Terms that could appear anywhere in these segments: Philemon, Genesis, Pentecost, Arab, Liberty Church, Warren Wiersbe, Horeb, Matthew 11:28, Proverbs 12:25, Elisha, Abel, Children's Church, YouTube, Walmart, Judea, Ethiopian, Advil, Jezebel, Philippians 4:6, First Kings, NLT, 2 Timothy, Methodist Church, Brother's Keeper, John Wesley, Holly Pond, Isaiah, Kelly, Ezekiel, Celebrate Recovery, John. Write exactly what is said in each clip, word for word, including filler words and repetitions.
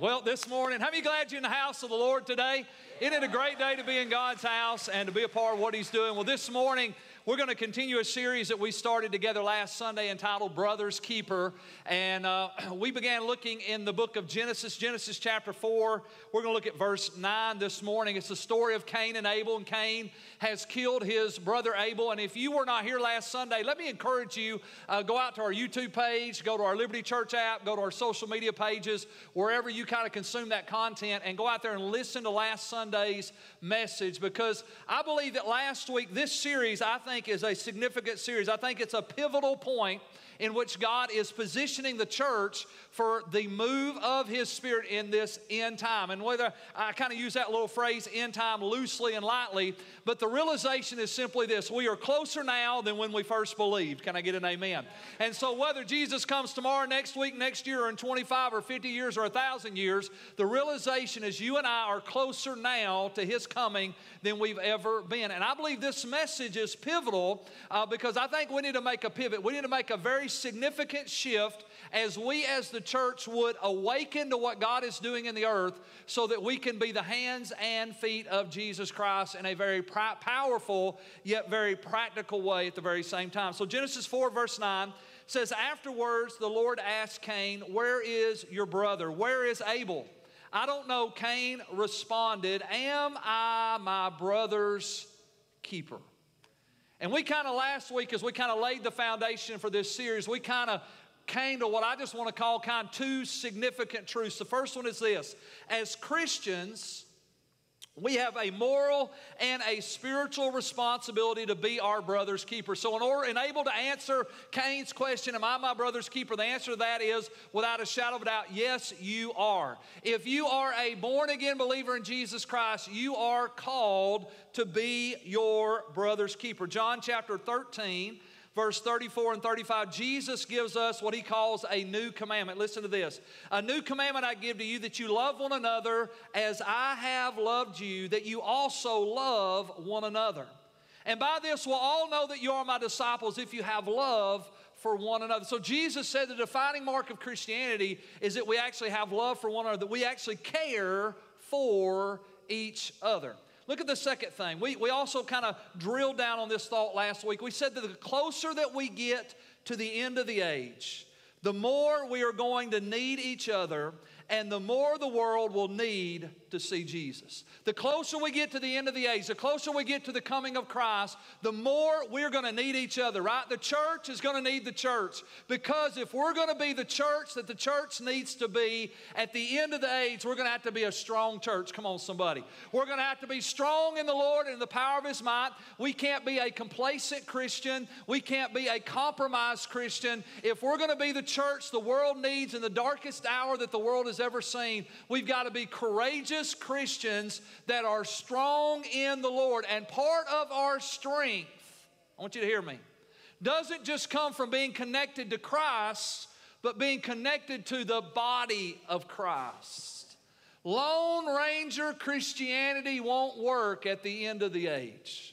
Well, this morning, how many glad you're in the house of the Lord today? Isn't it a great day to be in God's house and to be a part of what He's doing? Well, this morning, we're going to continue a series that we started together last Sunday entitled Brother's Keeper. And uh, we began looking in the book of Genesis, Genesis chapter four. We're going to look at verse nine this morning. It's the story of Cain and Abel. And Cain has killed his brother Abel. And if you were not here last Sunday, let me encourage you, uh, go out to our YouTube page, go to our Liberty Church app, go to our social media pages, wherever you kind of consume that content, and go out there and listen to last Sunday's message, because I believe that last week, this series I think is a significant series. I think it's a pivotal point in which God is positioning the church for the move of His Spirit in this end time. And whether I kind of use that little phrase end time loosely and lightly, but the realization is simply this: we are closer now than when we first believed. Can I get an amen? And so whether Jesus comes tomorrow, next week, next year, or in twenty-five or fifty years or a thousand years, the realization is you and I are closer now to His coming than we've ever been. And I believe this message is pivotal uh, because I think we need to make a pivot. We need to make a very significant shift as we as the church would awaken to what God is doing in the earth, so that we can be the hands and feet of Jesus Christ in a very powerful yet very practical way at the very same time. So Genesis four verse nine says, "Afterwards the Lord asked Cain, 'Where is your brother? Where is Abel?' 'I don't know,' Cain responded. 'Am I my brother's keeper?'" And we kind of last week, as we kind of laid the foundation for this series, we kind of came to what I just want to call kind of two significant truths. The first one is this: as Christians, we have a moral and a spiritual responsibility to be our brother's keeper. So in order and able to answer Cain's question, "Am I my brother's keeper?" the answer to that is, without a shadow of a doubt, yes, you are. If you are a born-again believer in Jesus Christ, you are called to be your brother's keeper. John chapter thirteen, verse thirty-four and thirty-five, Jesus gives us what He calls a new commandment. Listen to this. "A new commandment I give to you, that you love one another as I have loved you, that you also love one another. And by this we'll all know that you are my disciples, if you have love for one another." So Jesus said the defining mark of Christianity is that we actually have love for one another, that we actually care for each other. Look at the second thing. We, we also kind of drilled down on this thought last week. We said that the closer that we get to the end of the age, the more we are going to need each other, and the more the world will need to see Jesus. The closer we get to the end of the age, the closer we get to the coming of Christ, the more we're going to need each other, right? The church is going to need the church, because if we're going to be the church that the church needs to be, at the end of the age, we're going to have to be a strong church. Come on, somebody. We're going to have to be strong in the Lord and in the power of His might. We can't be a complacent Christian. We can't be a compromised Christian. If we're going to be the church the world needs in the darkest hour that the world has ever seen, we've got to be courageous Christians that are strong in the Lord. And part of our strength, I want you to hear me, doesn't just come from being connected to Christ, but being connected to the body of Christ. Lone Ranger Christianity won't work at the end of the age.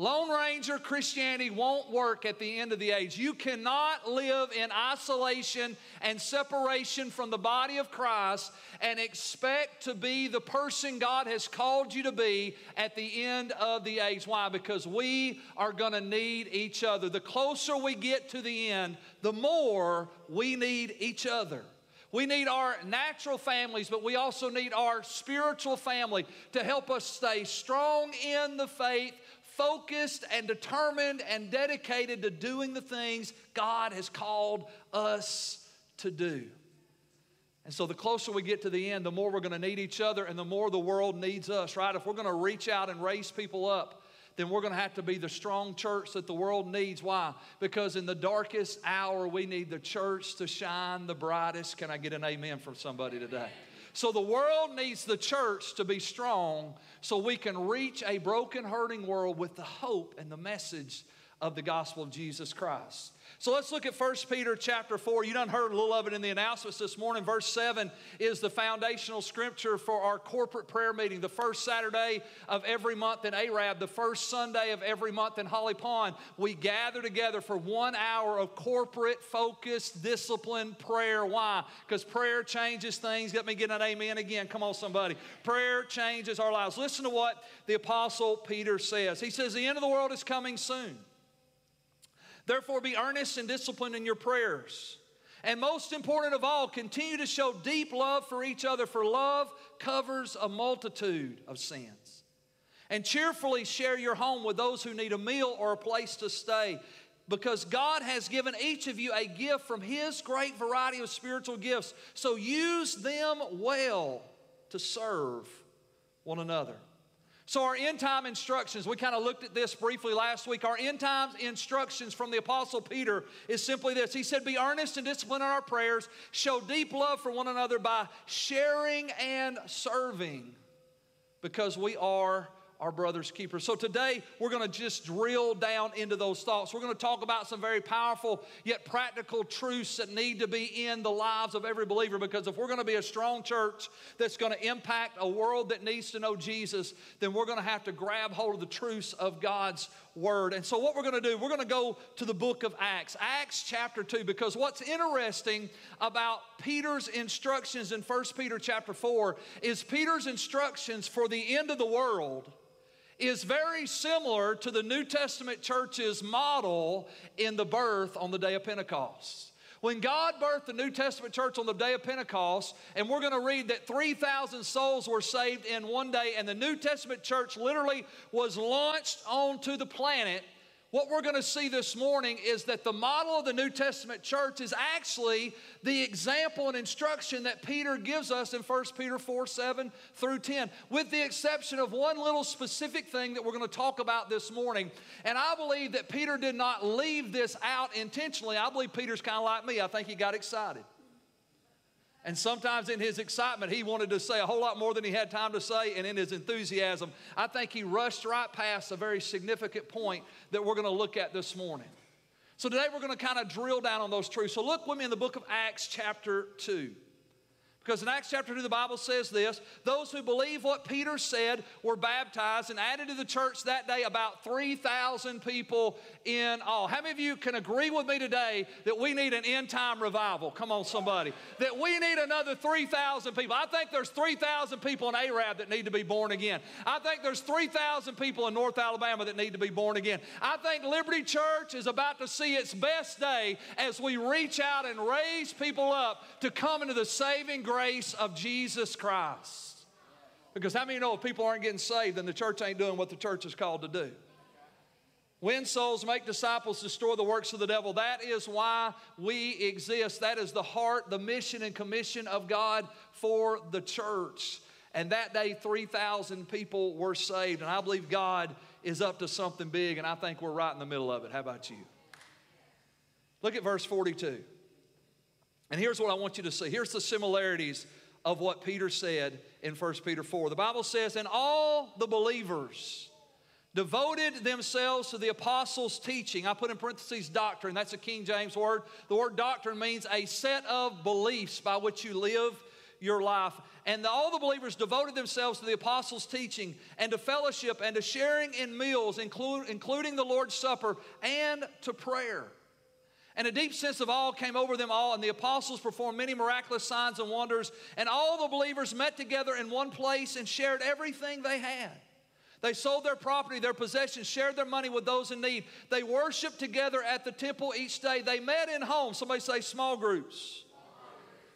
Lone Ranger Christianity won't work at the end of the age. You cannot live in isolation and separation from the body of Christ and expect to be the person God has called you to be at the end of the age. Why? Because we are going to need each other. The closer we get to the end, the more we need each other. We need our natural families, but we also need our spiritual family to help us stay strong in the faith, focused and determined and dedicated to doing the things God has called us to do. And so the closer we get to the end, the more we're going to need each other, and the more the world needs us, right? If we're going to reach out and raise people up, then we're going to have to be the strong church that the world needs. Why? Because in the darkest hour, we need the church to shine the brightest. Can I get an amen from somebody today? So the world needs the church to be strong so we can reach a broken, hurting world with the hope and the message of the gospel of Jesus Christ. So let's look at First Peter chapter four. You done heard a little of it in the announcements this morning. Verse seven is the foundational scripture for our corporate prayer meeting, the first Saturday of every month in Arab, the first Sunday of every month in Holly Pond. We gather together for one hour of corporate, focused, disciplined prayer. Why? Because prayer changes things. Let me get an amen again. Come on, somebody. Prayer changes our lives. Listen to what the Apostle Peter says. He says, "The end of the world is coming soon. Therefore, be earnest and disciplined in your prayers. And most important of all, continue to show deep love for each other, for love covers a multitude of sins. And cheerfully share your home with those who need a meal or a place to stay, because God has given each of you a gift from His great variety of spiritual gifts. So use them well to serve one another." So our end time instructions, we kind of looked at this briefly last week. Our end time instructions from the Apostle Peter is simply this. He said, be earnest and disciplined in our prayers. Show deep love for one another by sharing and serving, because we are our brother's keeper. So today, we're going to just drill down into those thoughts. We're going to talk about some very powerful yet practical truths that need to be in the lives of every believer, because if we're going to be a strong church that's going to impact a world that needs to know Jesus, then we're going to have to grab hold of the truths of God's Word. And so what we're going to do, we're going to go to the book of Acts, Acts chapter two, because what's interesting about Peter's instructions in First Peter chapter four is Peter's instructions for the end of the world is very similar to the New Testament church's model in the birth on the day of Pentecost. When God birthed the New Testament church on the day of Pentecost, and we're going to read that three thousand souls were saved in one day, and the New Testament church literally was launched onto the planet, what we're going to see this morning is that the model of the New Testament church is actually the example and instruction that Peter gives us in First Peter four, seven through ten, with the exception of one little specific thing that we're going to talk about this morning. And I believe that Peter did not leave this out intentionally. I believe Peter's kind of like me. I think he got excited. And sometimes in his excitement, he wanted to say a whole lot more than he had time to say, and in his enthusiasm, I think he rushed right past a very significant point that we're going to look at this morning. So today we're going to kind of drill down on those truths. So look with me in the book of Acts chapter two. Because in Acts chapter two, the Bible says this, those who believe what Peter said were baptized and added to the church that day about three thousand people in all. How many of you can agree with me today that we need an end-time revival? Come on, somebody. That we need another three thousand people. I think there's three thousand people in Arab that need to be born again. I think there's three thousand people in North Alabama that need to be born again. I think Liberty Church is about to see its best day as we reach out and raise people up to come into the saving grace grace of Jesus Christ. Because how many know if people aren't getting saved, then the church ain't doing what the church is called to do? Win souls, make disciples, destroy the works of the devil. That is why we exist. That is the heart, the mission, and commission of God for the church. And that day, three thousand people were saved. And I believe God is up to something big, and I think we're right in the middle of it. How about you? Look at verse forty-two. And here's what I want you to see. Here's the similarities of what Peter said in First Peter four. The Bible says, and all the believers devoted themselves to the apostles' teaching. I put in parentheses doctrine. That's a King James word. The word doctrine means a set of beliefs by which you live your life. And the, all the believers devoted themselves to the apostles' teaching and to fellowship and to sharing in meals, include, including the Lord's Supper, and to prayer. And a deep sense of awe came over them all, and the apostles performed many miraculous signs and wonders. And all the believers met together in one place and shared everything they had. They sold their property, their possessions, shared their money with those in need. They worshiped together at the temple each day. They met in homes. Somebody say small groups.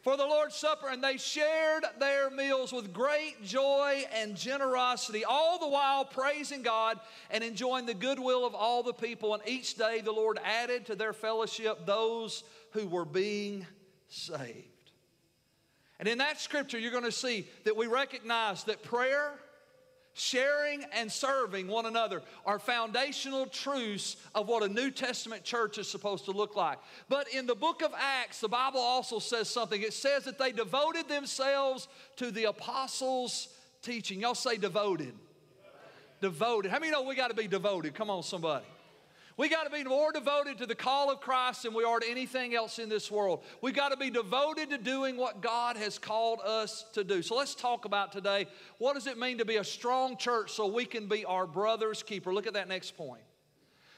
For the Lord's Supper, and they shared their meals with great joy and generosity, all the while praising God and enjoying the goodwill of all the people. And each day the Lord added to their fellowship those who were being saved. And in that scripture, you're going to see that we recognize that prayer, sharing, and serving one another are foundational truths of what a New Testament church is supposed to look like. But in the book of Acts, the Bible also says something. It says that they devoted themselves to the apostles' teaching. Y'all say devoted. Devoted. Devoted. How many know we got to be devoted? Come on, somebody. We got to be more devoted to the call of Christ than we are to anything else in this world. We got to be devoted to doing what God has called us to do. So let's talk about today, what does it mean to be a strong church so we can be our brother's keeper? Look at that next point.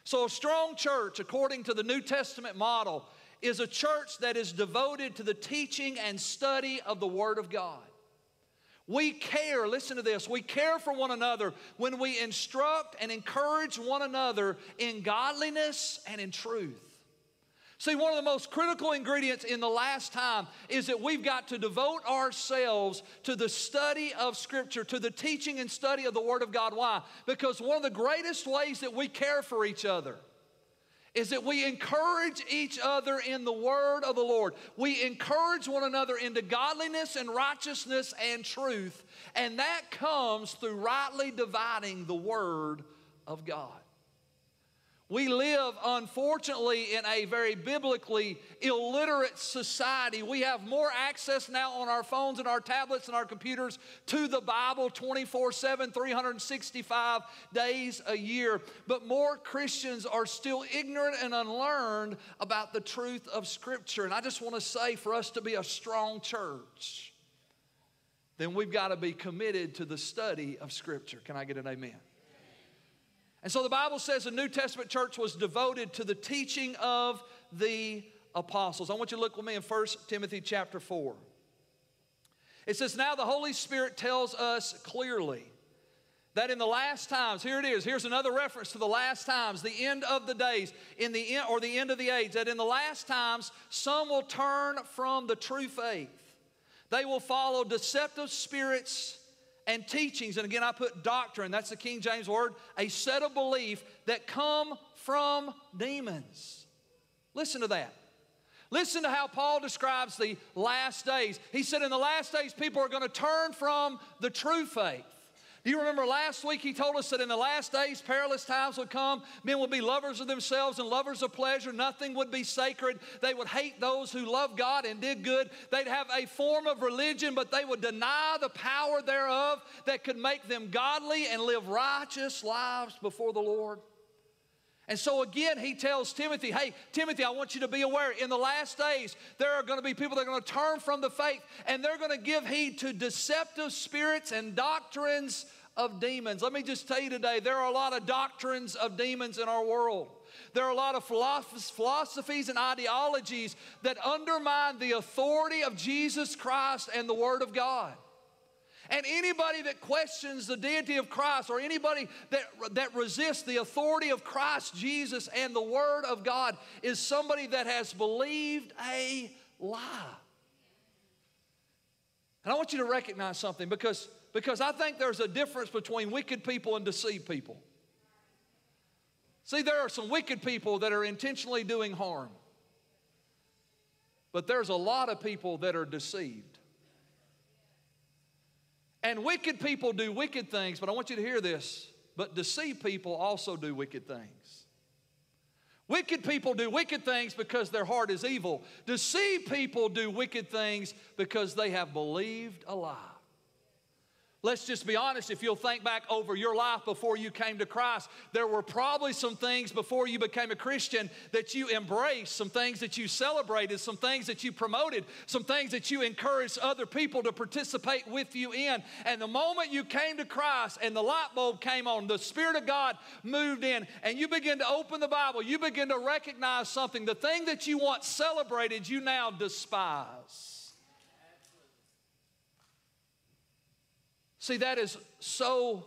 So a strong church, according to the New Testament model, is a church that is devoted to the teaching and study of the Word of God. We care, listen to this, we care for one another when we instruct and encourage one another in godliness and in truth. See, one of the most critical ingredients in the last time is that we've got to devote ourselves to the study of Scripture, to the teaching and study of the Word of God. Why? Because one of the greatest ways that we care for each other is that we encourage each other in the Word of the Lord. We encourage one another into godliness and righteousness and truth, and that comes through rightly dividing the Word of God. We live, unfortunately, in a very biblically illiterate society. We have more access now on our phones and our tablets and our computers to the Bible twenty-four seven, three hundred sixty-five days a year. But more Christians are still ignorant and unlearned about the truth of Scripture. And I just want to say, for us to be a strong church, then we've got to be committed to the study of Scripture. Can I get an amen? And so the Bible says the New Testament church was devoted to the teaching of the apostles. I want you to look with me in First Timothy chapter four. It says, now the Holy Spirit tells us clearly that in the last times, here it is, here's another reference to the last times, the end of the days, in the end, or the end of the age, that in the last times some will turn from the true faith. They will follow deceptive spirits and teachings, and again I put doctrine, that's the King James word, a set of belief that come from demons. Listen to that. Listen to how Paul describes the last days. He said in the last days people are going to turn from the true faith. Do you remember last week he told us that in the last days perilous times would come, men would be lovers of themselves and lovers of pleasure, nothing would be sacred, they would hate those who love God and did good, they'd have a form of religion but they would deny the power thereof that could make them godly and live righteous lives before the Lord. And so again, he tells Timothy, hey, Timothy, I want you to be aware, in the last days, there are going to be people that are going to turn from the faith, and they're going to give heed to deceptive spirits and doctrines of demons. Let me just tell you today, there are a lot of doctrines of demons in our world. There are a lot of philosophies and ideologies that undermine the authority of Jesus Christ and the Word of God. And anybody that questions the deity of Christ, or anybody that, that resists the authority of Christ Jesus and the Word of God, is somebody that has believed a lie. And I want you to recognize something, because, because I think there's a difference between wicked people and deceived people. See, there are some wicked people that are intentionally doing harm, but there's a lot of people that are deceived. And wicked people do wicked things, but I want you to hear this, but deceived people also do wicked things. Wicked people do wicked things because their heart is evil. Deceived people do wicked things because they have believed a lie. Let's just be honest, if you'll think back over your life before you came to Christ, there were probably some things before you became a Christian that you embraced, some things that you celebrated, some things that you promoted, some things that you encouraged other people to participate with you in. And the moment you came to Christ and the light bulb came on, the Spirit of God moved in, and you begin to open the Bible, you begin to recognize something. The thing that you once celebrated, you now despise. See, that is so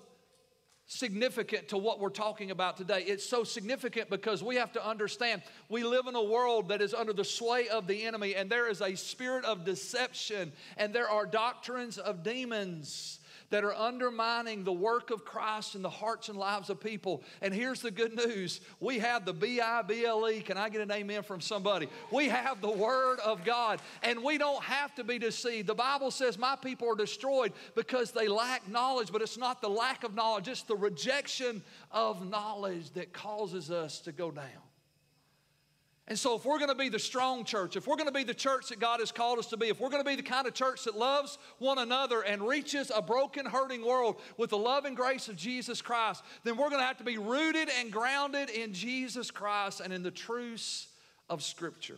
significant to what we're talking about today. It's so significant because we have to understand we live in a world that is under the sway of the enemy, and there is a spirit of deception, and there are doctrines of demons that are undermining the work of Christ in the hearts and lives of people. And here's the good news. We have the B I B L E. Can I get an amen from somebody? We have the Word of God, and we don't have to be deceived. The Bible says my people are destroyed because they lack knowledge, but it's not the lack of knowledge. It's the rejection of knowledge that causes us to go down. And so if we're going to be the strong church, if we're going to be the church that God has called us to be, if we're going to be the kind of church that loves one another and reaches a broken, hurting world with the love and grace of Jesus Christ, then we're going to have to be rooted and grounded in Jesus Christ and in the truths of Scripture.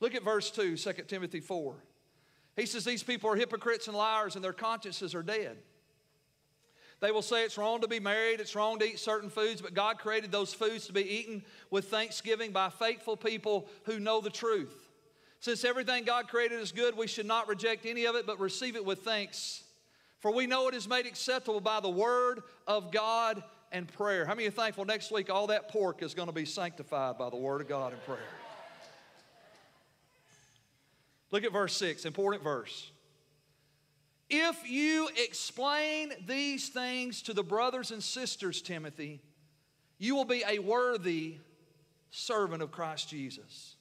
Look at verse two, Second Timothy four. He says, these people are hypocrites and liars, and their consciences are dead. They will say it's wrong to be married, it's wrong to eat certain foods, but God created those foods to be eaten with thanksgiving by faithful people who know the truth. Since everything God created is good, we should not reject any of it, but receive it with thanks. For we know it is made acceptable by the word of God and prayer. How many are thankful next week all that pork is going to be sanctified by the word of God and prayer? Look at verse six, important verse. If you explain these things to the brothers and sisters, Timothy, you will be a worthy servant of Christ Jesus,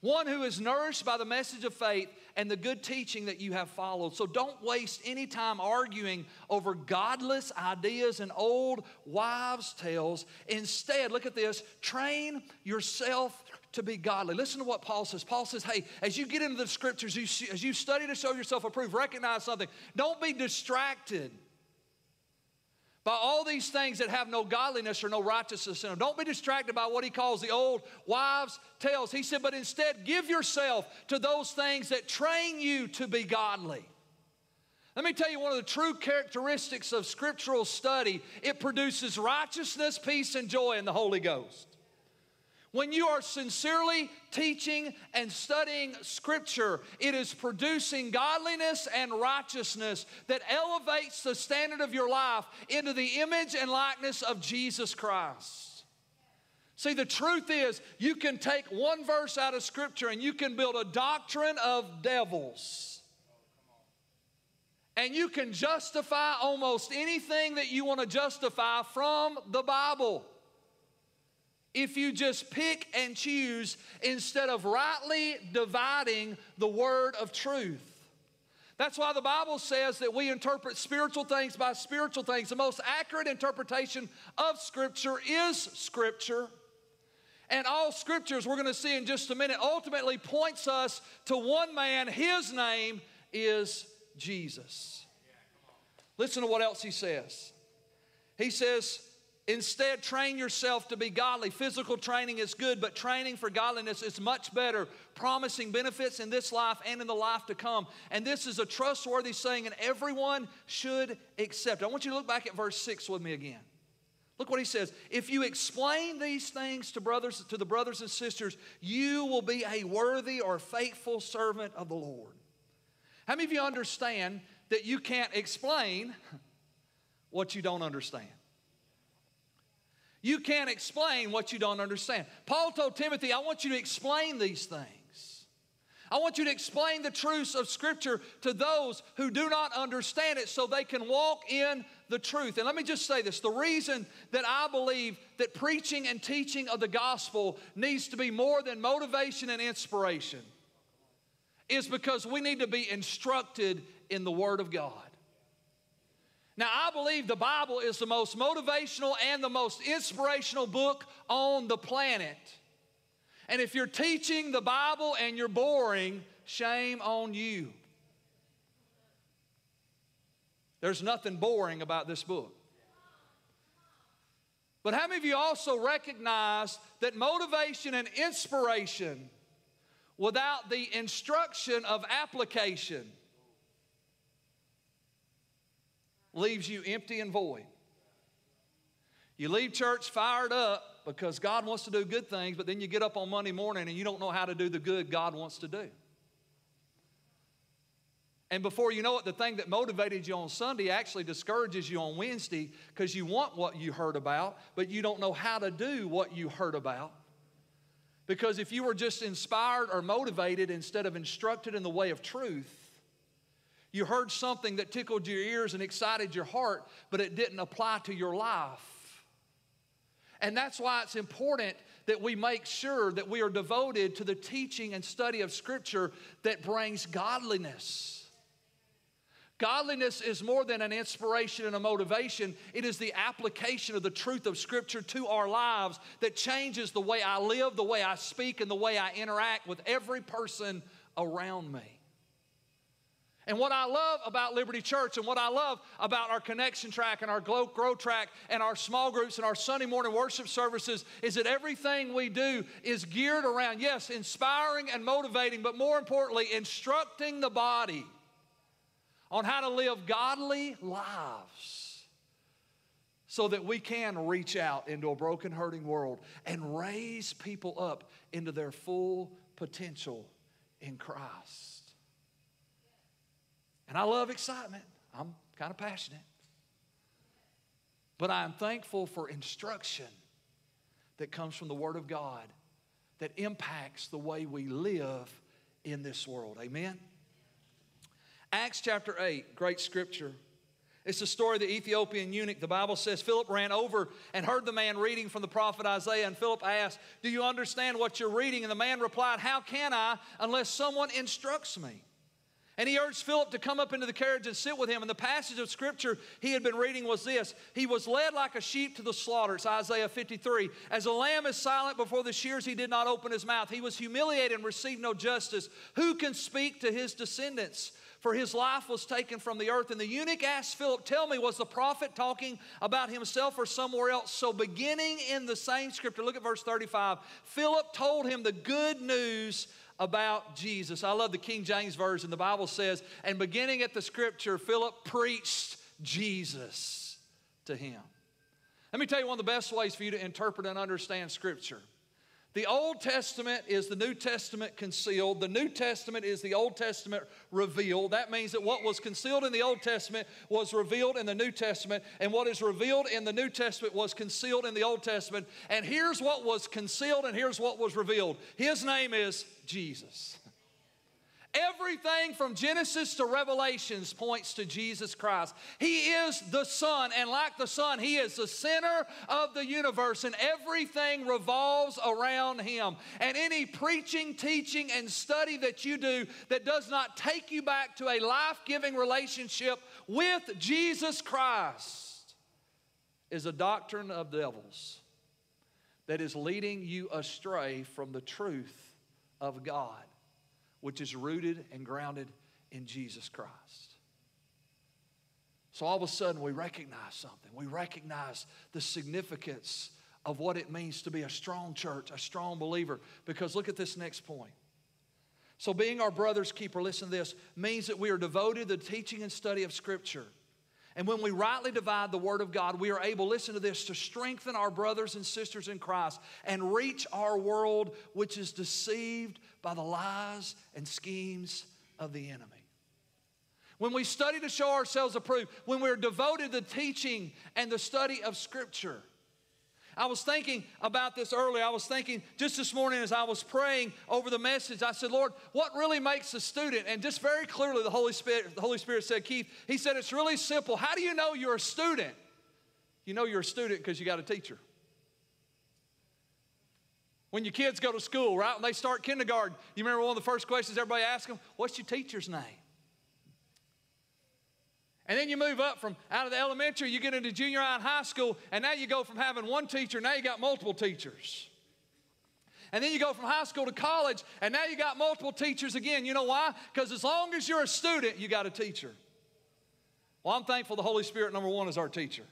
one who is nourished by the message of faith and the good teaching that you have followed. So don't waste any time arguing over godless ideas and old wives' tales. Instead, look at this, train yourself to be godly. Listen to what Paul says. Paul says, hey, as you get into the Scriptures, you, as you study to show yourself approved, recognize something. Don't be distracted by all these things that have no godliness or no righteousness in them. Don't be distracted by what he calls the old wives' tales. He said, but instead give yourself to those things that train you to be godly. Let me tell you one of the true characteristics of scriptural study. It produces righteousness, peace, and joy in the Holy Ghost. When you are sincerely teaching and studying Scripture, it is producing godliness and righteousness that elevates the standard of your life into the image and likeness of Jesus Christ. See, the truth is, you can take one verse out of Scripture and you can build a doctrine of devils. And you can justify almost anything that you want to justify from the Bible. If you just pick and choose instead of rightly dividing the word of truth. That's why the Bible says that we interpret spiritual things by spiritual things. The most accurate interpretation of Scripture is Scripture. And all Scriptures we're going to see in just a minute ultimately points us to one man. His name is Jesus. Listen to what else he says. He says, instead, train yourself to be godly. Physical training is good, but training for godliness is much better, promising benefits in this life and in the life to come. And this is a trustworthy saying, and everyone should accept it. I want you to look back at verse six with me again. Look what he says. If you explain these things to brothers, to the brothers and sisters, you will be a worthy or faithful servant of the Lord. How many of you understand that you can't explain what you don't understand? You can't explain what you don't understand. Paul told Timothy, I want you to explain these things. I want you to explain the truths of Scripture to those who do not understand it so they can walk in the truth. And let me just say this. The reason that I believe that preaching and teaching of the gospel needs to be more than motivation and inspiration is because we need to be instructed in the Word of God. Now, I believe the Bible is the most motivational and the most inspirational book on the planet. And if you're teaching the Bible and you're boring, shame on you. There's nothing boring about this book. But how many of you also recognize that motivation and inspiration without the instruction of application leaves you empty and void? You leave church fired up because God wants to do good things, but then you get up on Monday morning and you don't know how to do the good God wants to do. And before you know it, the thing that motivated you on Sunday actually discourages you on Wednesday because you want what you heard about, but you don't know how to do what you heard about. Because if you were just inspired or motivated instead of instructed in the way of truth, you heard something that tickled your ears and excited your heart, but it didn't apply to your life. And that's why it's important that we make sure that we are devoted to the teaching and study of Scripture that brings godliness. Godliness is more than an inspiration and a motivation. It is the application of the truth of Scripture to our lives that changes the way I live, the way I speak, and the way I interact with every person around me. And what I love about Liberty Church and what I love about our Connection Track and our Grow Track and our small groups and our Sunday morning worship services is that everything we do is geared around, yes, inspiring and motivating, but more importantly, instructing the body on how to live godly lives so that we can reach out into a broken, hurting world and raise people up into their full potential in Christ. And I love excitement. I'm kind of passionate. But I am thankful for instruction that comes from the Word of God that impacts the way we live in this world. Amen? Acts chapter eight, great scripture. It's the story of the Ethiopian eunuch. The Bible says, Philip ran over and heard the man reading from the prophet Isaiah. And Philip asked, "Do you understand what you're reading?" And the man replied, "How can I unless someone instructs me?" And he urged Philip to come up into the carriage and sit with him. And the passage of Scripture he had been reading was this. He was led like a sheep to the slaughter. It's Isaiah fifty-three. As a lamb is silent before the shears, he did not open his mouth. He was humiliated and received no justice. Who can speak to his descendants? For his life was taken from the earth. And the eunuch asked Philip, "Tell me, was the prophet talking about himself or somewhere else?" So beginning in the same Scripture, look at verse thirty-five. Philip told him the good news about Jesus. I love the King James Version. The Bible says, and beginning at the Scripture, Philip preached Jesus to him. Let me tell you one of the best ways for you to interpret and understand Scripture. The Old Testament is the New Testament concealed. The New Testament is the Old Testament revealed. That means that what was concealed in the Old Testament was revealed in the New Testament, and what is revealed in the New Testament was concealed in the Old Testament. And here's what was concealed, and here's what was revealed. His name is Jesus. Everything from Genesis to Revelations points to Jesus Christ. He is the Son, and like the Son, He is the center of the universe, and everything revolves around Him. And any preaching, teaching, and study that you do that does not take you back to a life-giving relationship with Jesus Christ is a doctrine of devils that is leading you astray from the truth of God, which is rooted and grounded in Jesus Christ. So all of a sudden we recognize something. We recognize the significance of what it means to be a strong church, a strong believer. Because look at this next point. So being our brother's keeper, listen to this, means that we are devoted to the teaching and study of Scripture. And when we rightly divide the Word of God, we are able, listen to this, to strengthen our brothers and sisters in Christ and reach our world, which is deceived by the lies and schemes of the enemy. When we study to show ourselves approved, when we're devoted to teaching and the study of Scripture. I was thinking about this earlier. I was thinking just this morning as I was praying over the message, I said, "Lord, what really makes a student?" And just very clearly the Holy Spirit, the Holy Spirit said, "Keith," He said, "it's really simple. How do you know you're a student? You know you're a student because you got a teacher." When your kids go to school, right, when they start kindergarten, you remember one of the first questions everybody asks them, "What's your teacher's name?" And then you move up from out of the elementary, you get into junior high and high school, and now you go from having one teacher, now you got multiple teachers. And then you go from high school to college, and now you got multiple teachers again. You know why? Because as long as you're a student, you got a teacher. Well, I'm thankful the Holy Spirit, number one, is our teacher.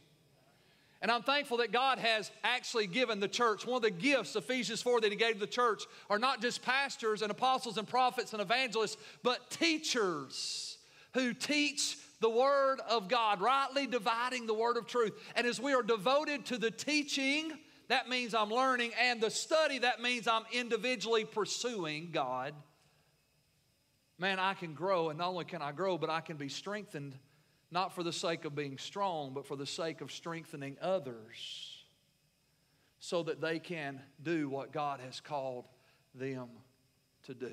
And I'm thankful that God has actually given the church. One of the gifts, Ephesians four, that He gave the church are not just pastors and apostles and prophets and evangelists, but teachers who teach the Word of God, rightly dividing the Word of truth. And as we are devoted to the teaching, that means I'm learning, and the study, that means I'm individually pursuing God. Man, I can grow, and not only can I grow, but I can be strengthened. Not for the sake of being strong, but for the sake of strengthening others so that they can do what God has called them to do.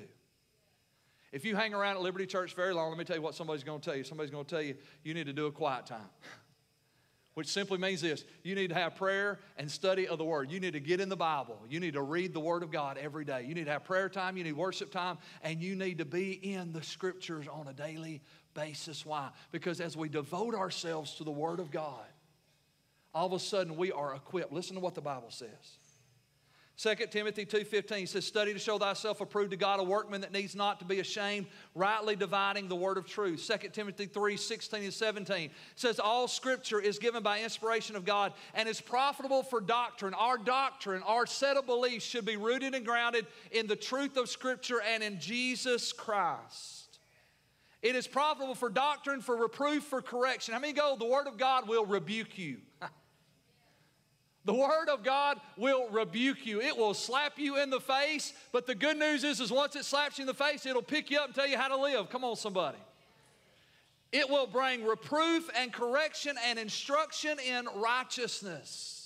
If you hang around at Liberty Church very long, let me tell you what somebody's going to tell you. Somebody's going to tell you, you need to do a quiet time, which simply means this. You need to have prayer and study of the Word. You need to get in the Bible. You need to read the Word of God every day. You need to have prayer time. You need worship time. And you need to be in the Scriptures on a daily basis. Why? Because as we devote ourselves to the Word of God, all of a sudden we are equipped. Listen to what the Bible says. Second Timothy two fifteen says, study to show thyself approved to God, a workman that needs not to be ashamed, rightly dividing the word of truth. Second Timothy three sixteen and seventeen says, all scripture is given by inspiration of God and is profitable for doctrine. Our doctrine, our set of beliefs should be rooted and grounded in the truth of scripture and in Jesus Christ. It is profitable for doctrine, for reproof, for correction. How many go, the word of God will rebuke you? The Word of God will rebuke you. It will slap you in the face, but the good news is, is once it slaps you in the face, it'll pick you up and tell you how to live. Come on, somebody. It will bring reproof and correction and instruction in righteousness.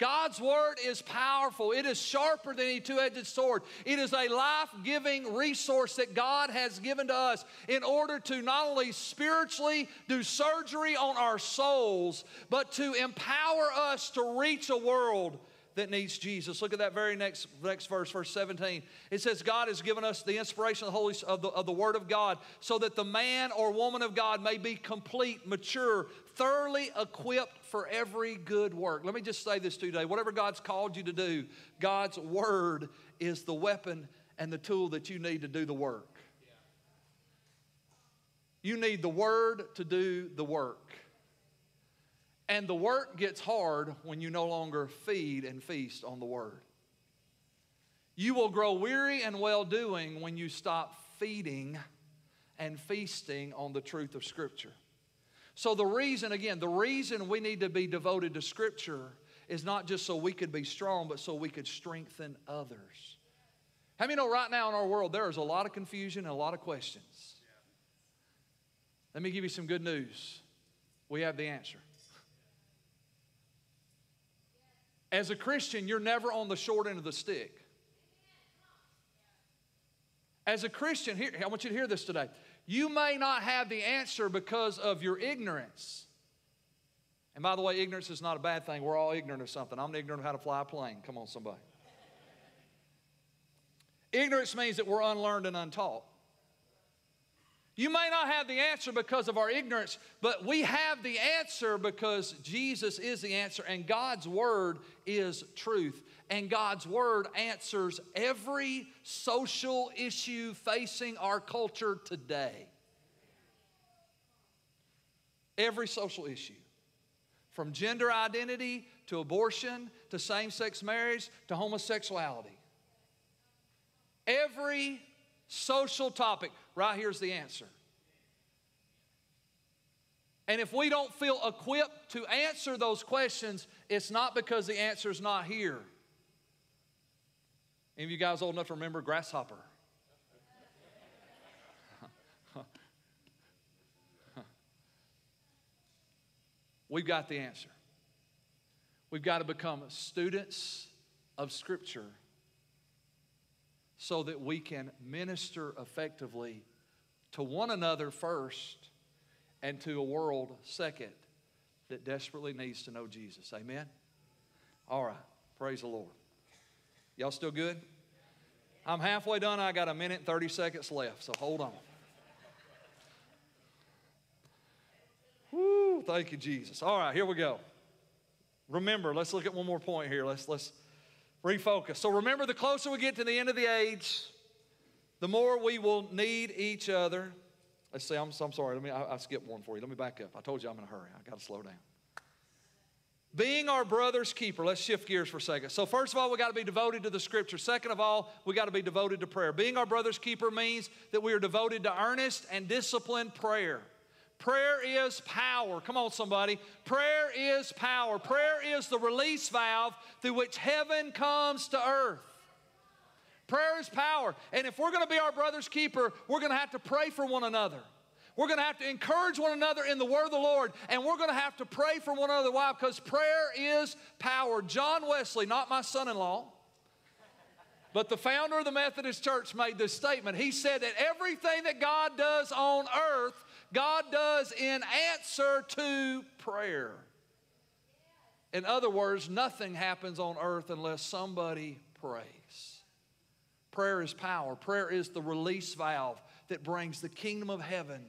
God's Word is powerful. It is sharper than any two-edged sword. It is a life-giving resource that God has given to us in order to not only spiritually do surgery on our souls, but to empower us to reach a world that needs Jesus. Look at that very next, next verse, verse seventeen. It says, God has given us the inspiration of the, Holy, of, the, of the Word of God so that the man or woman of God may be complete, mature, thoroughly equipped for every good work. Let me just say this today. Whatever God's called you to do, God's Word is the weapon and the tool that you need to do the work. You need the Word to do the work. And the work gets hard when you no longer feed and feast on the Word. You will grow weary and well-doing when you stop feeding and feasting on the truth of Scripture. So the reason, again, the reason we need to be devoted to Scripture is not just so we could be strong, but so we could strengthen others. How many know right now in our world there is a lot of confusion and a lot of questions? Let me give you some good news. We have the answer. As a Christian, you're never on the short end of the stick. As a Christian, here, I want you to hear this today. You may not have the answer because of your ignorance. And by the way, ignorance is not a bad thing. We're all ignorant of something. I'm ignorant of how to fly a plane. Come on, somebody. Ignorance means that we're unlearned and untaught. You may not have the answer because of our ignorance, but we have the answer because Jesus is the answer, and God's Word is truth. And God's Word answers every social issue facing our culture today. Every social issue. From gender identity to abortion to same-sex marriage to homosexuality. Every social topic, right here's the answer. And if we don't feel equipped to answer those questions, it's not because the answer's not here. Any of you guys old enough to remember Grasshopper? We've got the answer. We've got to become students of Scripture so that we can minister effectively to one another first and to a world second that desperately needs to know Jesus. Amen? All right. Praise the Lord. Y'all still good? I'm halfway done. I got a minute and thirty seconds left, so hold on. Woo, thank you, Jesus. All right, here we go. Remember, let's look at one more point here. Let's, let's refocus. So remember, the closer we get to the end of the age, the more we will need each other. Let's see, I'm, I'm sorry. Let me, I, I skipped one for you. Let me back up. I told you I'm in a hurry. I got to slow down. Being our brother's keeper. Let's shift gears for a second. So first of all, we've got to be devoted to the Scripture. Second of all, we've got to be devoted to prayer. Being our brother's keeper means that we are devoted to earnest and disciplined prayer. Prayer is power. Come on, somebody. Prayer is power. Prayer is the release valve through which heaven comes to earth. Prayer is power. And if we're going to be our brother's keeper, we're going to have to pray for one another. We're going to have to encourage one another in the Word of the Lord, and we're going to have to pray for one another. Why? Because prayer is power. John Wesley, not my son-in-law, but the founder of the Methodist Church made this statement. He said that everything that God does on earth, God does in answer to prayer. In other words, nothing happens on earth unless somebody prays. Prayer is power. Prayer is the release valve that brings the kingdom of heaven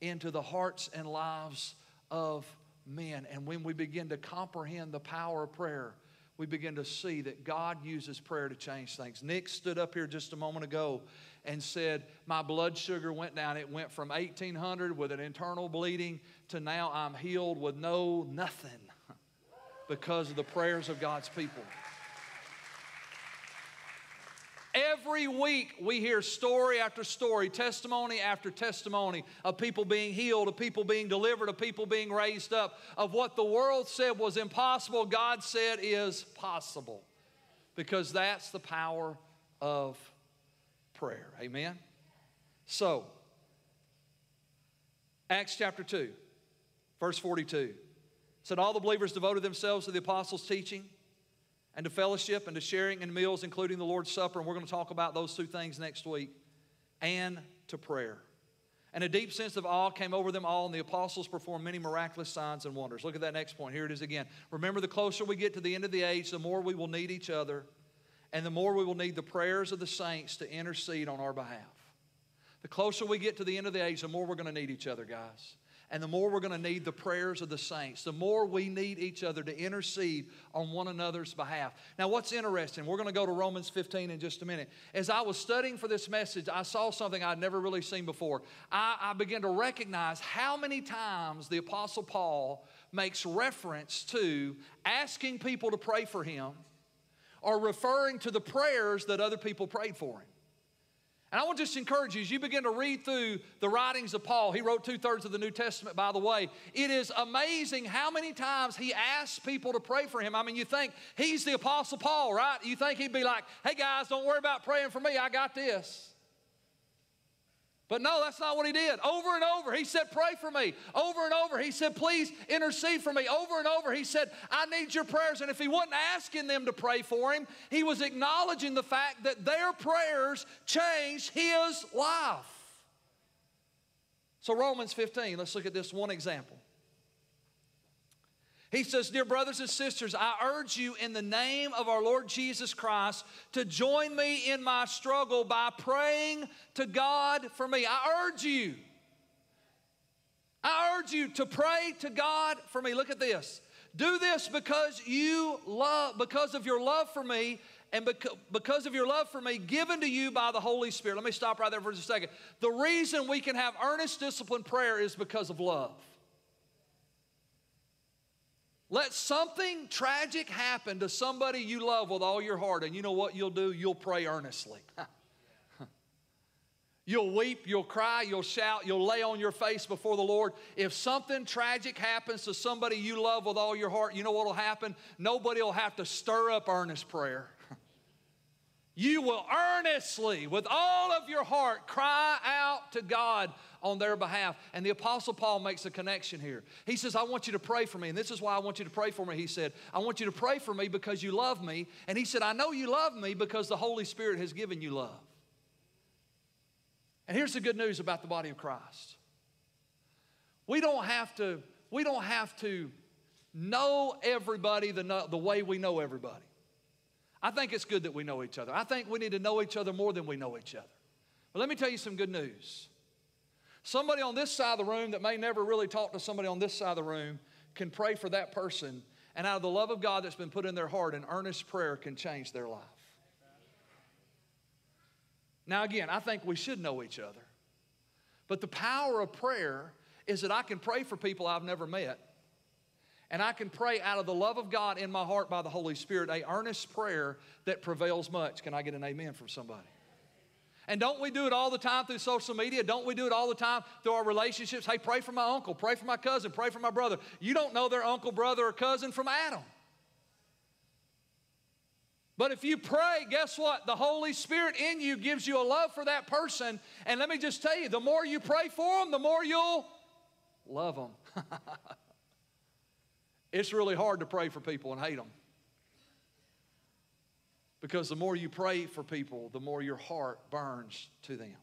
into the hearts and lives of men. And when we begin to comprehend the power of prayer, we begin to see that God uses prayer to change things. Nick stood up here just a moment ago and said, my blood sugar went down. It went from eighteen hundred with an internal bleeding to now I'm healed with no nothing because of the prayers of God's people. Every week we hear story after story, testimony after testimony of people being healed, of people being delivered, of people being raised up, of what the world said was impossible, God said is possible. Because that's the power of prayer. Amen? So, Acts chapter two, verse forty-two. Said all the believers devoted themselves to the apostles' teaching, and to fellowship, and to sharing in meals, including the Lord's Supper. And we're going to talk about those two things next week. And to prayer. And a deep sense of awe came over them all, and the apostles performed many miraculous signs and wonders. Look at that next point. Here it is again. Remember, the closer we get to the end of the age, the more we will need each other, and the more we will need the prayers of the saints to intercede on our behalf. The closer we get to the end of the age, the more we're going to need each other, guys. And the more we're going to need the prayers of the saints, the more we need each other to intercede on one another's behalf. Now, what's interesting, we're going to go to Romans fifteen in just a minute. As I was studying for this message, I saw something I'd never really seen before. I, I began to recognize how many times the Apostle Paul makes reference to asking people to pray for him or referring to the prayers that other people prayed for him. And I would just encourage you, as you begin to read through the writings of Paul, he wrote two-thirds of the New Testament, by the way. It is amazing how many times he asks people to pray for him. I mean, you think he's the Apostle Paul, right? You think he'd be like, hey, guys, don't worry about praying for me. I got this. But no, that's not what he did. Over and over, he said, pray for me. Over and over, he said, please intercede for me. Over and over, he said, I need your prayers. And if he wasn't asking them to pray for him, he was acknowledging the fact that their prayers changed his life. So Romans fifteen, let's look at this one example. He says, dear brothers and sisters, I urge you in the name of our Lord Jesus Christ to join me in my struggle by praying to God for me. I urge you. I urge you to pray to God for me. Look at this. Do this because you love, because of your love for me, and because of your love for me given to you by the Holy Spirit. Let me stop right there for just a second. The reason we can have earnest, disciplined prayer is because of love. Let something tragic happen to somebody you love with all your heart, and you know what you'll do? You'll pray earnestly. You'll weep, you'll cry, you'll shout, you'll lay on your face before the Lord. If something tragic happens to somebody you love with all your heart, you know what will happen? Nobody will have to stir up earnest prayer. You will earnestly, with all of your heart, cry out to God on their behalf. And the Apostle Paul makes a connection here. He says, I want you to pray for me. And this is why I want you to pray for me. He said, I want you to pray for me because you love me. And he said, I know you love me because the Holy Spirit has given you love. And here's the good news about the body of Christ. We don't have to, we don't have to know everybody the, the way we know everybody. I think it's good that we know each other. I think we need to know each other more than we know each other. But let me tell you some good news. Somebody on this side of the room that may never really talk to somebody on this side of the room can pray for that person, and out of the love of God that's been put in their heart, an earnest prayer can change their life. Now again, I think we should know each other. But the power of prayer is that I can pray for people I've never met. And I can pray out of the love of God in my heart by the Holy Spirit, an earnest prayer that prevails much. Can I get an amen from somebody? And don't we do it all the time through social media? Don't we do it all the time through our relationships? Hey, pray for my uncle, pray for my cousin, pray for my brother. You don't know their uncle, brother, or cousin from Adam. But if you pray, guess what? The Holy Spirit in you gives you a love for that person. And let me just tell you, the more you pray for them, the more you'll love them. It's really hard to pray for people and hate them. Because the more you pray for people, the more your heart burns to them.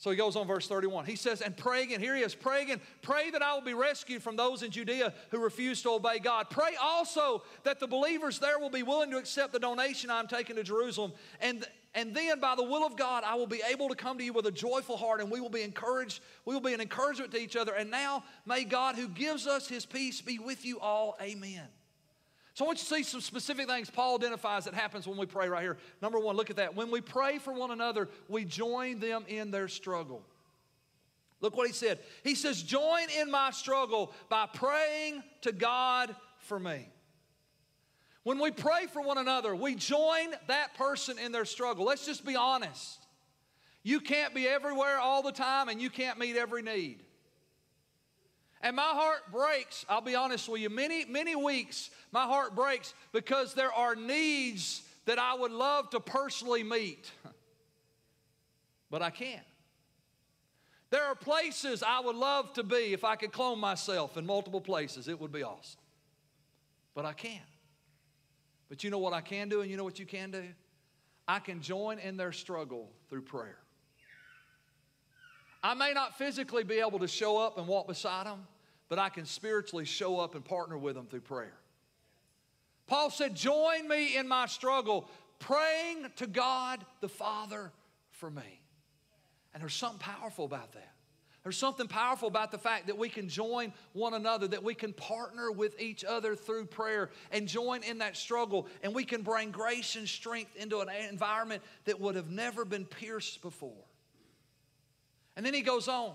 So he goes on verse thirty-one. He says, and pray again. Here he is, pray again. Pray that I will be rescued from those in Judea who refuse to obey God. Pray also that the believers there will be willing to accept the donation I'm taking to Jerusalem. And, and then by the will of God, I will be able to come to you with a joyful heart, and we will be encouraged. We will be an encouragement to each other. And now may God, who gives us his peace, be with you all. Amen. So I want you to see some specific things Paul identifies that happens when we pray right here. Number one, look at that. When we pray for one another, we join them in their struggle. Look what he said. He says, join in my struggle by praying to God for me. When we pray for one another, we join that person in their struggle. Let's just be honest. You can't be everywhere all the time, and you can't meet every need. And my heart breaks, I'll be honest with you, many, many weeks my heart breaks because there are needs that I would love to personally meet, but I can't. There are places I would love to be. If I could clone myself in multiple places, it would be awesome, but I can't. But you know what I can do, and you know what you can do? I can join in their struggle through prayer. I may not physically be able to show up and walk beside them, but I can spiritually show up and partner with them through prayer. Paul said, join me in my struggle, praying to God the Father for me. And there's something powerful about that. There's something powerful about the fact that we can join one another, that we can partner with each other through prayer and join in that struggle, and we can bring grace and strength into an environment that would have never been pierced before. And then he goes on.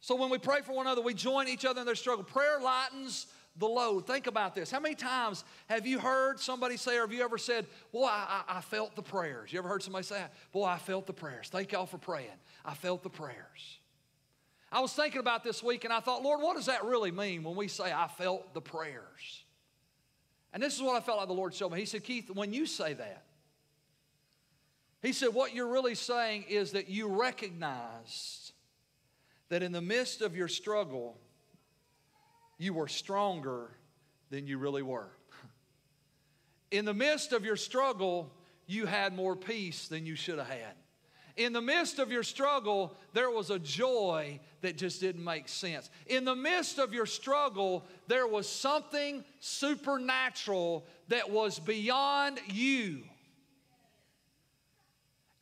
So when we pray for one another, we join each other in their struggle. Prayer lightens the load. Think about this. How many times have you heard somebody say, or have you ever said, boy, I, I felt the prayers. You ever heard somebody say that? Boy, I felt the prayers. Thank y'all for praying. I felt the prayers. I was thinking about this week, and I thought, Lord, what does that really mean when we say I felt the prayers? And this is what I felt like the Lord showed me. He said, Keith, when you say that, he said, what you're really saying is that you recognized that in the midst of your struggle, you were stronger than you really were. In the midst of your struggle, you had more peace than you should have had. In the midst of your struggle, there was a joy that just didn't make sense. In the midst of your struggle, there was something supernatural that was beyond you.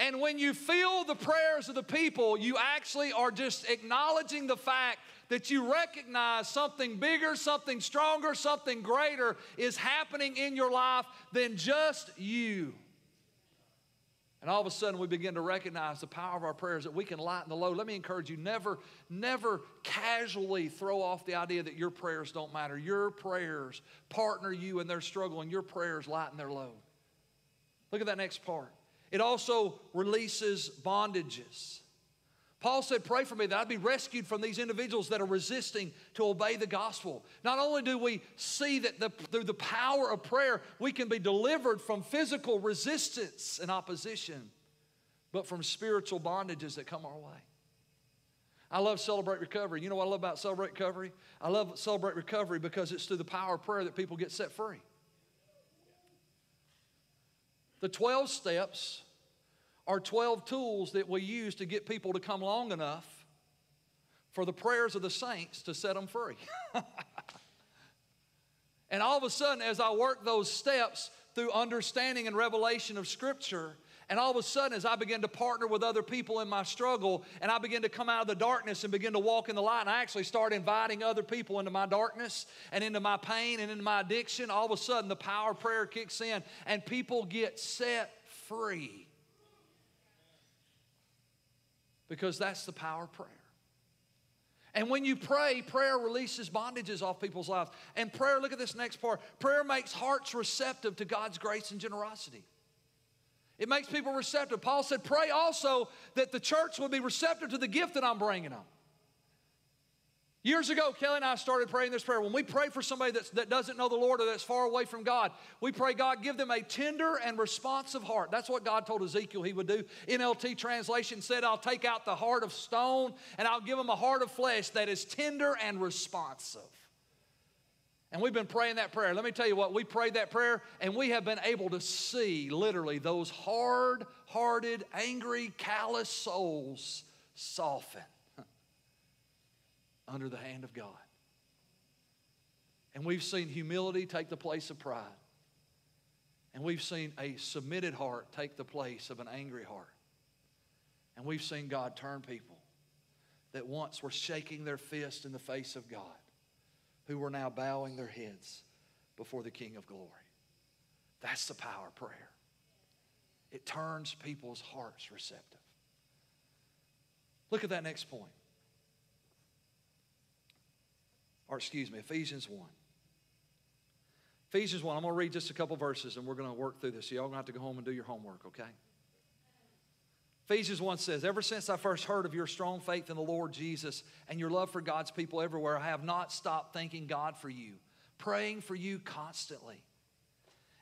And when you feel the prayers of the people, you actually are just acknowledging the fact that you recognize something bigger, something stronger, something greater is happening in your life than just you. And all of a sudden, we begin to recognize the power of our prayers, that we can lighten the load. Let me encourage you, never, never casually throw off the idea that your prayers don't matter. Your prayers partner you in their struggle, and your prayers lighten their load. Look at that next part. It also releases bondages. Paul said, pray for me that I'd be rescued from these individuals that are resisting to obey the gospel. Not only do we see that the, through the power of prayer, we can be delivered from physical resistance and opposition, but from spiritual bondages that come our way. I love Celebrate Recovery. You know what I love about Celebrate Recovery? I love Celebrate Recovery because it's through the power of prayer that people get set free. The twelve steps are twelve tools that we use to get people to come long enough for the prayers of the saints to set them free. And all of a sudden, as I work those steps through understanding and revelation of Scripture, and all of a sudden, as I begin to partner with other people in my struggle, and I begin to come out of the darkness and begin to walk in the light, and I actually start inviting other people into my darkness and into my pain and into my addiction, all of a sudden the power of prayer kicks in and people get set free. Because that's the power of prayer. And when you pray, prayer releases bondages off people's lives. And prayer, look at this next part, prayer makes hearts receptive to God's grace and generosity. It makes people receptive. Paul said, pray also that the church would be receptive to the gift that I'm bringing them. Years ago, Kelly and I started praying this prayer. When we pray for somebody that's, that doesn't know the Lord or that's far away from God, we pray, God, give them a tender and responsive heart. That's what God told Ezekiel he would do. N L T translation said, I'll take out the heart of stone and I'll give them a heart of flesh that is tender and responsive. And we've been praying that prayer. Let me tell you what, we prayed that prayer, and we have been able to see literally those hard-hearted, angry, callous souls soften under the hand of God. And we've seen humility take the place of pride. And we've seen a submitted heart take the place of an angry heart. And we've seen God turn people that once were shaking their fist in the face of God, who were now bowing their heads before the King of Glory. That's the power of prayer. It turns people's hearts receptive. Look at that next point. Or excuse me, Ephesians one. Ephesians one, I'm going to read just a couple verses and we're going to work through this. So y'all going to have to go home and do your homework, okay? Ephesians one says, ever since I first heard of your strong faith in the Lord Jesus and your love for God's people everywhere, I have not stopped thanking God for you, praying for you constantly.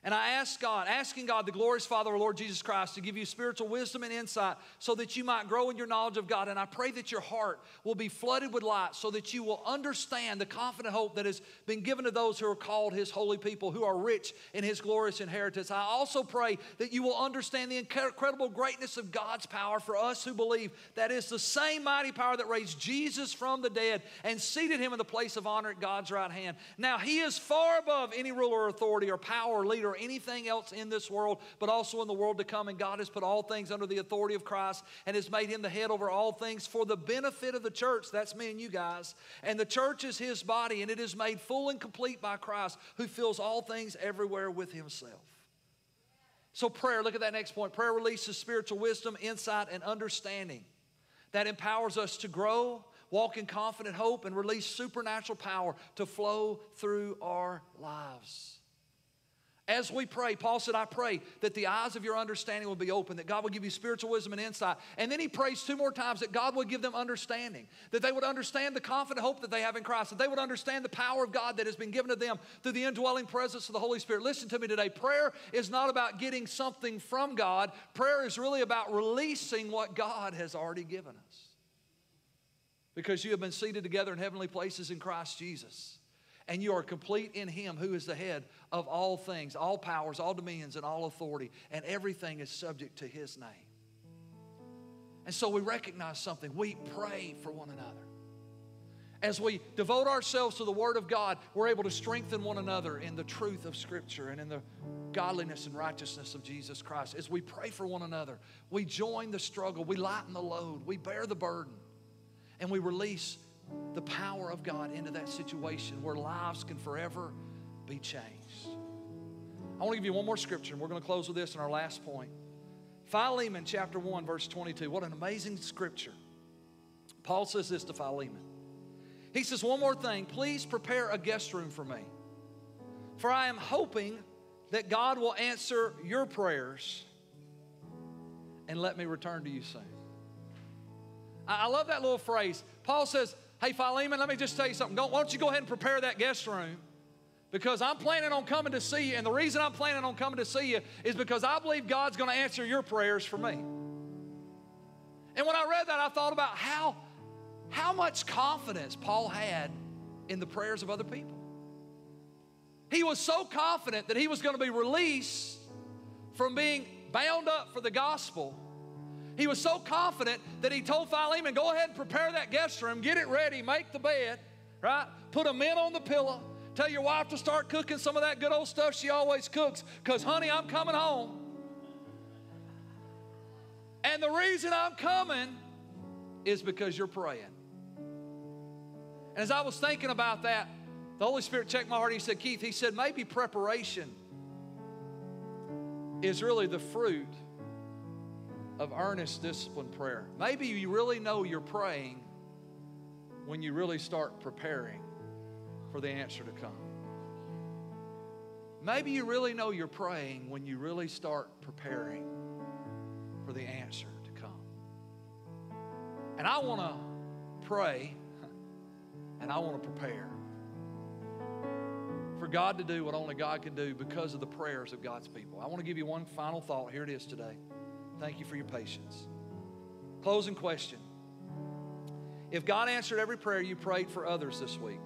And I ask God, asking God, the glorious Father, our Lord Jesus Christ, to give you spiritual wisdom and insight so that you might grow in your knowledge of God. And I pray that your heart will be flooded with light so that you will understand the confident hope that has been given to those who are called his holy people, who are rich in his glorious inheritance. I also pray that you will understand the incredible greatness of God's power for us who believe. That is the same mighty power that raised Jesus from the dead and seated him in the place of honor at God's right hand. Now he is far above any ruler or authority or power or leader or anything else in this world, but also in the world to come. And God has put all things under the authority of Christ and has made him the head over all things for the benefit of the church. That's me and you guys. And the church is his body, and it is made full and complete by Christ, who fills all things everywhere with himself. So prayer, look at that next point. Prayer releases spiritual wisdom, insight, and understanding that empowers us to grow, walk in confident hope, and release supernatural power to flow through our lives. As we pray, Paul said, I pray that the eyes of your understanding will be open, that God will give you spiritual wisdom and insight. And then he prays two more times that God will give them understanding, that they would understand the confident hope that they have in Christ, that they would understand the power of God that has been given to them through the indwelling presence of the Holy Spirit. Listen to me today. Prayer is not about getting something from God. Prayer is really about releasing what God has already given us. Because you have been seated together in heavenly places in Christ Jesus. And you are complete in him who is the head of all things, all powers, all dominions, and all authority. And everything is subject to his name. And so we recognize something. We pray for one another. As we devote ourselves to the Word of God, we're able to strengthen one another in the truth of Scripture and in the godliness and righteousness of Jesus Christ. As we pray for one another, we join the struggle. We lighten the load. We bear the burden. And we release the power of God into that situation where lives can forever be changed. I want to give you one more scripture, and we're going to close with this in our last point. Philemon chapter one, verse twenty-two. What an amazing scripture. Paul says this to Philemon. He says, one more thing. Please prepare a guest room for me, for I am hoping that God will answer your prayers and let me return to you soon. I love that little phrase. Paul says, hey, Philemon, let me just tell you something. Why don't you go ahead and prepare that guest room? Because I'm planning on coming to see you. And the reason I'm planning on coming to see you is because I believe God's going to answer your prayers for me. And when I read that, I thought about how, how much confidence Paul had in the prayers of other people. He was so confident that he was going to be released from being bound up for the gospel. He was so confident that he told Philemon, go ahead and prepare that guest room, get it ready, make the bed, right? Put a mint on the pillow, tell your wife to start cooking some of that good old stuff she always cooks, because, honey, I'm coming home. And the reason I'm coming is because you're praying. And as I was thinking about that, the Holy Spirit checked my heart. He said, Keith, he said, maybe preparation is really the fruit of earnest, disciplined prayer. Maybe you really know you're praying when you really start preparing for the answer to come. Maybe you really know you're praying when you really start preparing for the answer to come. And I want to pray, and I want to prepare for God to do what only God can do because of the prayers of God's people. I want to give you one final thought. Here it is today. Thank you for your patience. Closing question. If God answered every prayer you prayed for others this week,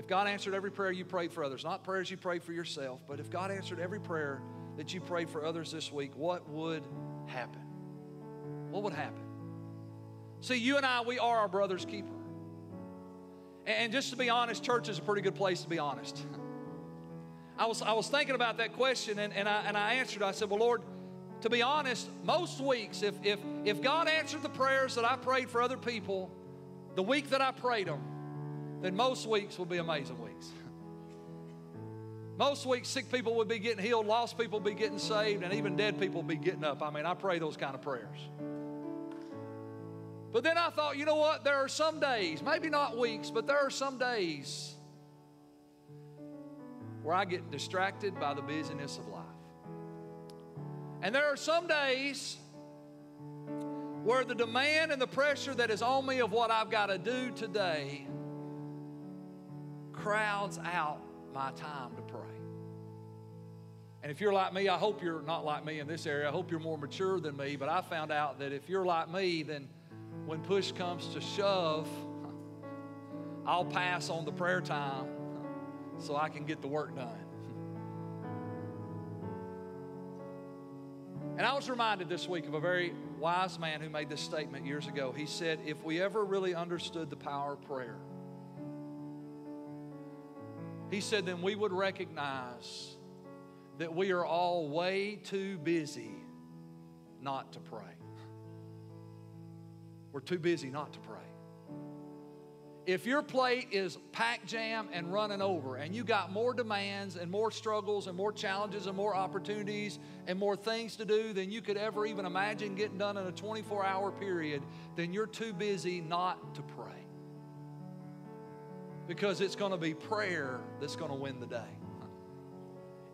If God answered every prayer you prayed for others, not prayers you prayed for yourself, but if God answered every prayer that you prayed for others this week, what would happen? What would happen? See, you and I, we are our brother's keeper. And just to be honest, church is a pretty good place to be honest. I was, I was thinking about that question, and, and, I, and I answered. I said, well, Lord, to be honest, most weeks, if, if, if God answered the prayers that I prayed for other people the week that I prayed them, then most weeks would be amazing weeks. Most weeks, sick people would be getting healed, lost people would be getting saved, and even dead people would be getting up. I mean, I pray those kind of prayers. But then I thought, you know what? There are some days, maybe not weeks, but there are some days where I get distracted by the busyness of life. And there are some days where the demand and the pressure that is on me of what I've got to do today crowds out my time to pray. And if you're like me, I hope you're not like me in this area. I hope you're more mature than me, but I found out that if you're like me, then when push comes to shove, I'll pass on the prayer time so I can get the work done. And I was reminded this week of a very wise man who made this statement years ago. He said, if we ever really understood the power of prayer, he said, then we would recognize that we are all way too busy not to pray. We're too busy not to pray. If your plate is packed jam and running over and you got more demands and more struggles and more challenges and more opportunities and more things to do than you could ever even imagine getting done in a twenty-four hour period, then you're too busy not to pray. Because it's going to be prayer that's going to win the day.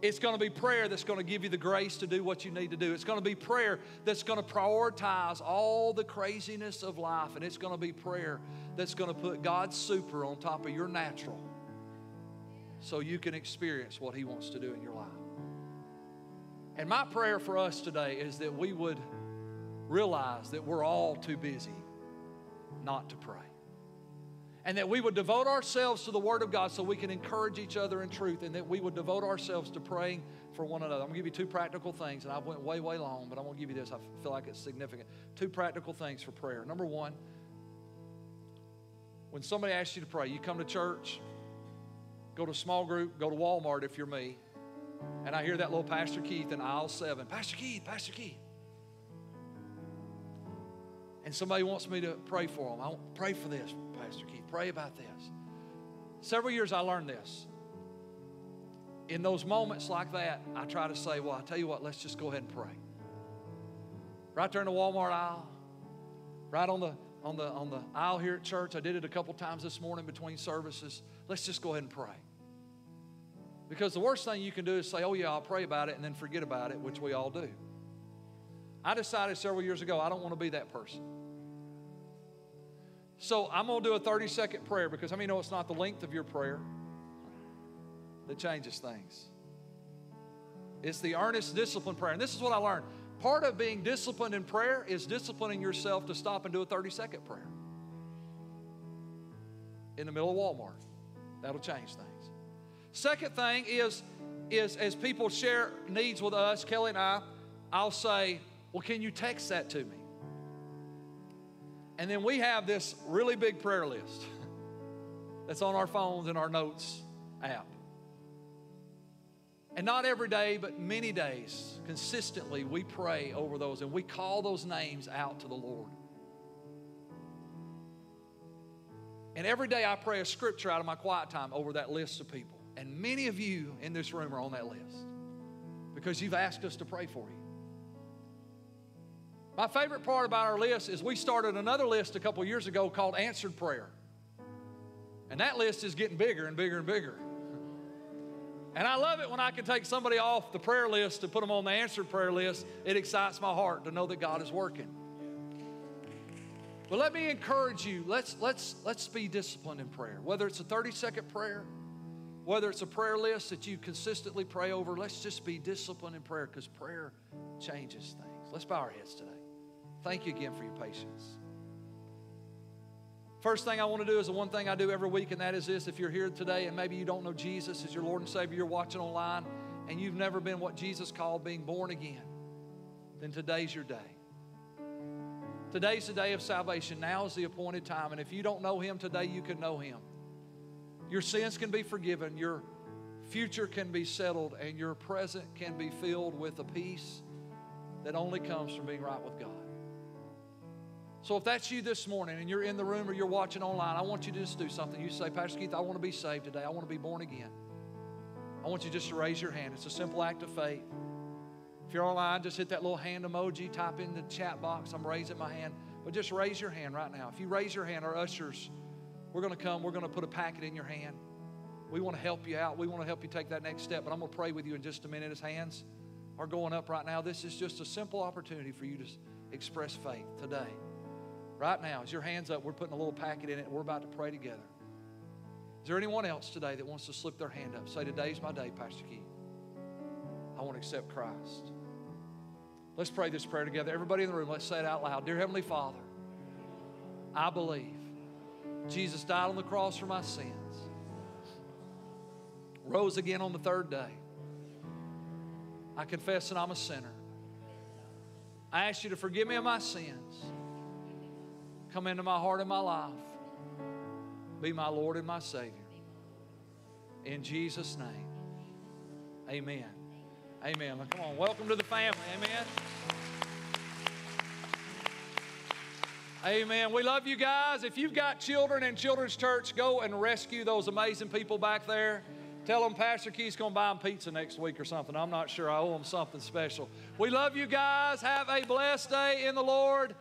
It's going to be prayer that's going to give you the grace to do what you need to do. It's going to be prayer that's going to prioritize all the craziness of life. And it's going to be prayer that's going to put God's super on top of your natural so you can experience what He wants to do in your life. And my prayer for us today is that we would realize that we're all too busy not to pray. And that we would devote ourselves to the Word of God so we can encourage each other in truth, and that we would devote ourselves to praying for one another. I'm going to give you two practical things, and I went way, way long, but I'm going to give you this. I feel like it's significant. Two practical things for prayer. Number one, when somebody asks you to pray, you come to church, go to a small group, go to Walmart if you're me, and I hear that little Pastor Keith in aisle seven, Pastor Keith, Pastor Keith. And somebody wants me to pray for them. I want to pray for this, Pastor Keith. Pray about this. Several years I learned this. In those moments like that, I try to say, well, I tell you what, let's just go ahead and pray. Right there in the Walmart aisle, right on the, on the, on the aisle here at church. I did it a couple times this morning between services. Let's just go ahead and pray. Because the worst thing you can do is say, oh, yeah, I'll pray about it, and then forget about it, which we all do. I decided several years ago I don't want to be that person. So I'm going to do a thirty second prayer, because I mean, you know, it's not the length of your prayer that changes things. It's the earnest disciplined prayer. And this is what I learned. Part of being disciplined in prayer is disciplining yourself to stop and do a thirty second prayer in the middle of Walmart. That'll change things. Second thing is, is as people share needs with us, Kelly and I, I'll say, well, can you text that to me? And then we have this really big prayer list that's on our phones and our notes app. And not every day, but many days, consistently, we pray over those, and we call those names out to the Lord. And every day I pray a scripture out of my quiet time over that list of people. And many of you in this room are on that list because you've asked us to pray for you. My favorite part about our list is we started another list a couple years ago called Answered Prayer. And that list is getting bigger and bigger and bigger. And I love it when I can take somebody off the prayer list to put them on the answered prayer list. It excites my heart to know that God is working. But let me encourage you, let's, let's, let's be disciplined in prayer. Whether it's a thirty second prayer, whether it's a prayer list that you consistently pray over, let's just be disciplined in prayer, because prayer changes things. Let's bow our heads today. Thank you again for your patience. First thing I want to do is the one thing I do every week, and that is this. If you're here today and maybe you don't know Jesus as your Lord and Savior, you're watching online, and you've never been what Jesus called being born again, then today's your day. Today's the day of salvation. Now is the appointed time. And if you don't know Him today, you can know Him. Your sins can be forgiven. Your future can be settled. And your present can be filled with a peace that only comes from being right with God. So if that's you this morning and you're in the room or you're watching online, I want you to just do something. You say, Pastor Keith, I want to be saved today. I want to be born again. I want you just to raise your hand. It's a simple act of faith. If you're online, just hit that little hand emoji, type in the chat box, I'm raising my hand. But just raise your hand right now. If you raise your hand, our ushers, we're going to come. We're going to put a packet in your hand. We want to help you out. We want to help you take that next step. But I'm going to pray with you in just a minute. His hands are going up right now. This is just a simple opportunity for you to express faith today. Right now, as your hand's up, we're putting a little packet in it. We're about to pray together. Is there anyone else today that wants to slip their hand up? Say, today's my day, Pastor Keith. I want to accept Christ. Let's pray this prayer together. Everybody in the room, let's say it out loud. Dear Heavenly Father, I believe Jesus died on the cross for my sins, rose again on the third day. I confess that I'm a sinner. I ask you to forgive me of my sins. Come into my heart and my life. Be my Lord and my Savior. In Jesus' name, amen. Amen. Come on, welcome to the family. Amen. Amen. We love you guys. If you've got children in Children's Church, go and rescue those amazing people back there. Tell them Pastor Keith's going to buy them pizza next week or something. I'm not sure. I owe them something special. We love you guys. Have a blessed day in the Lord.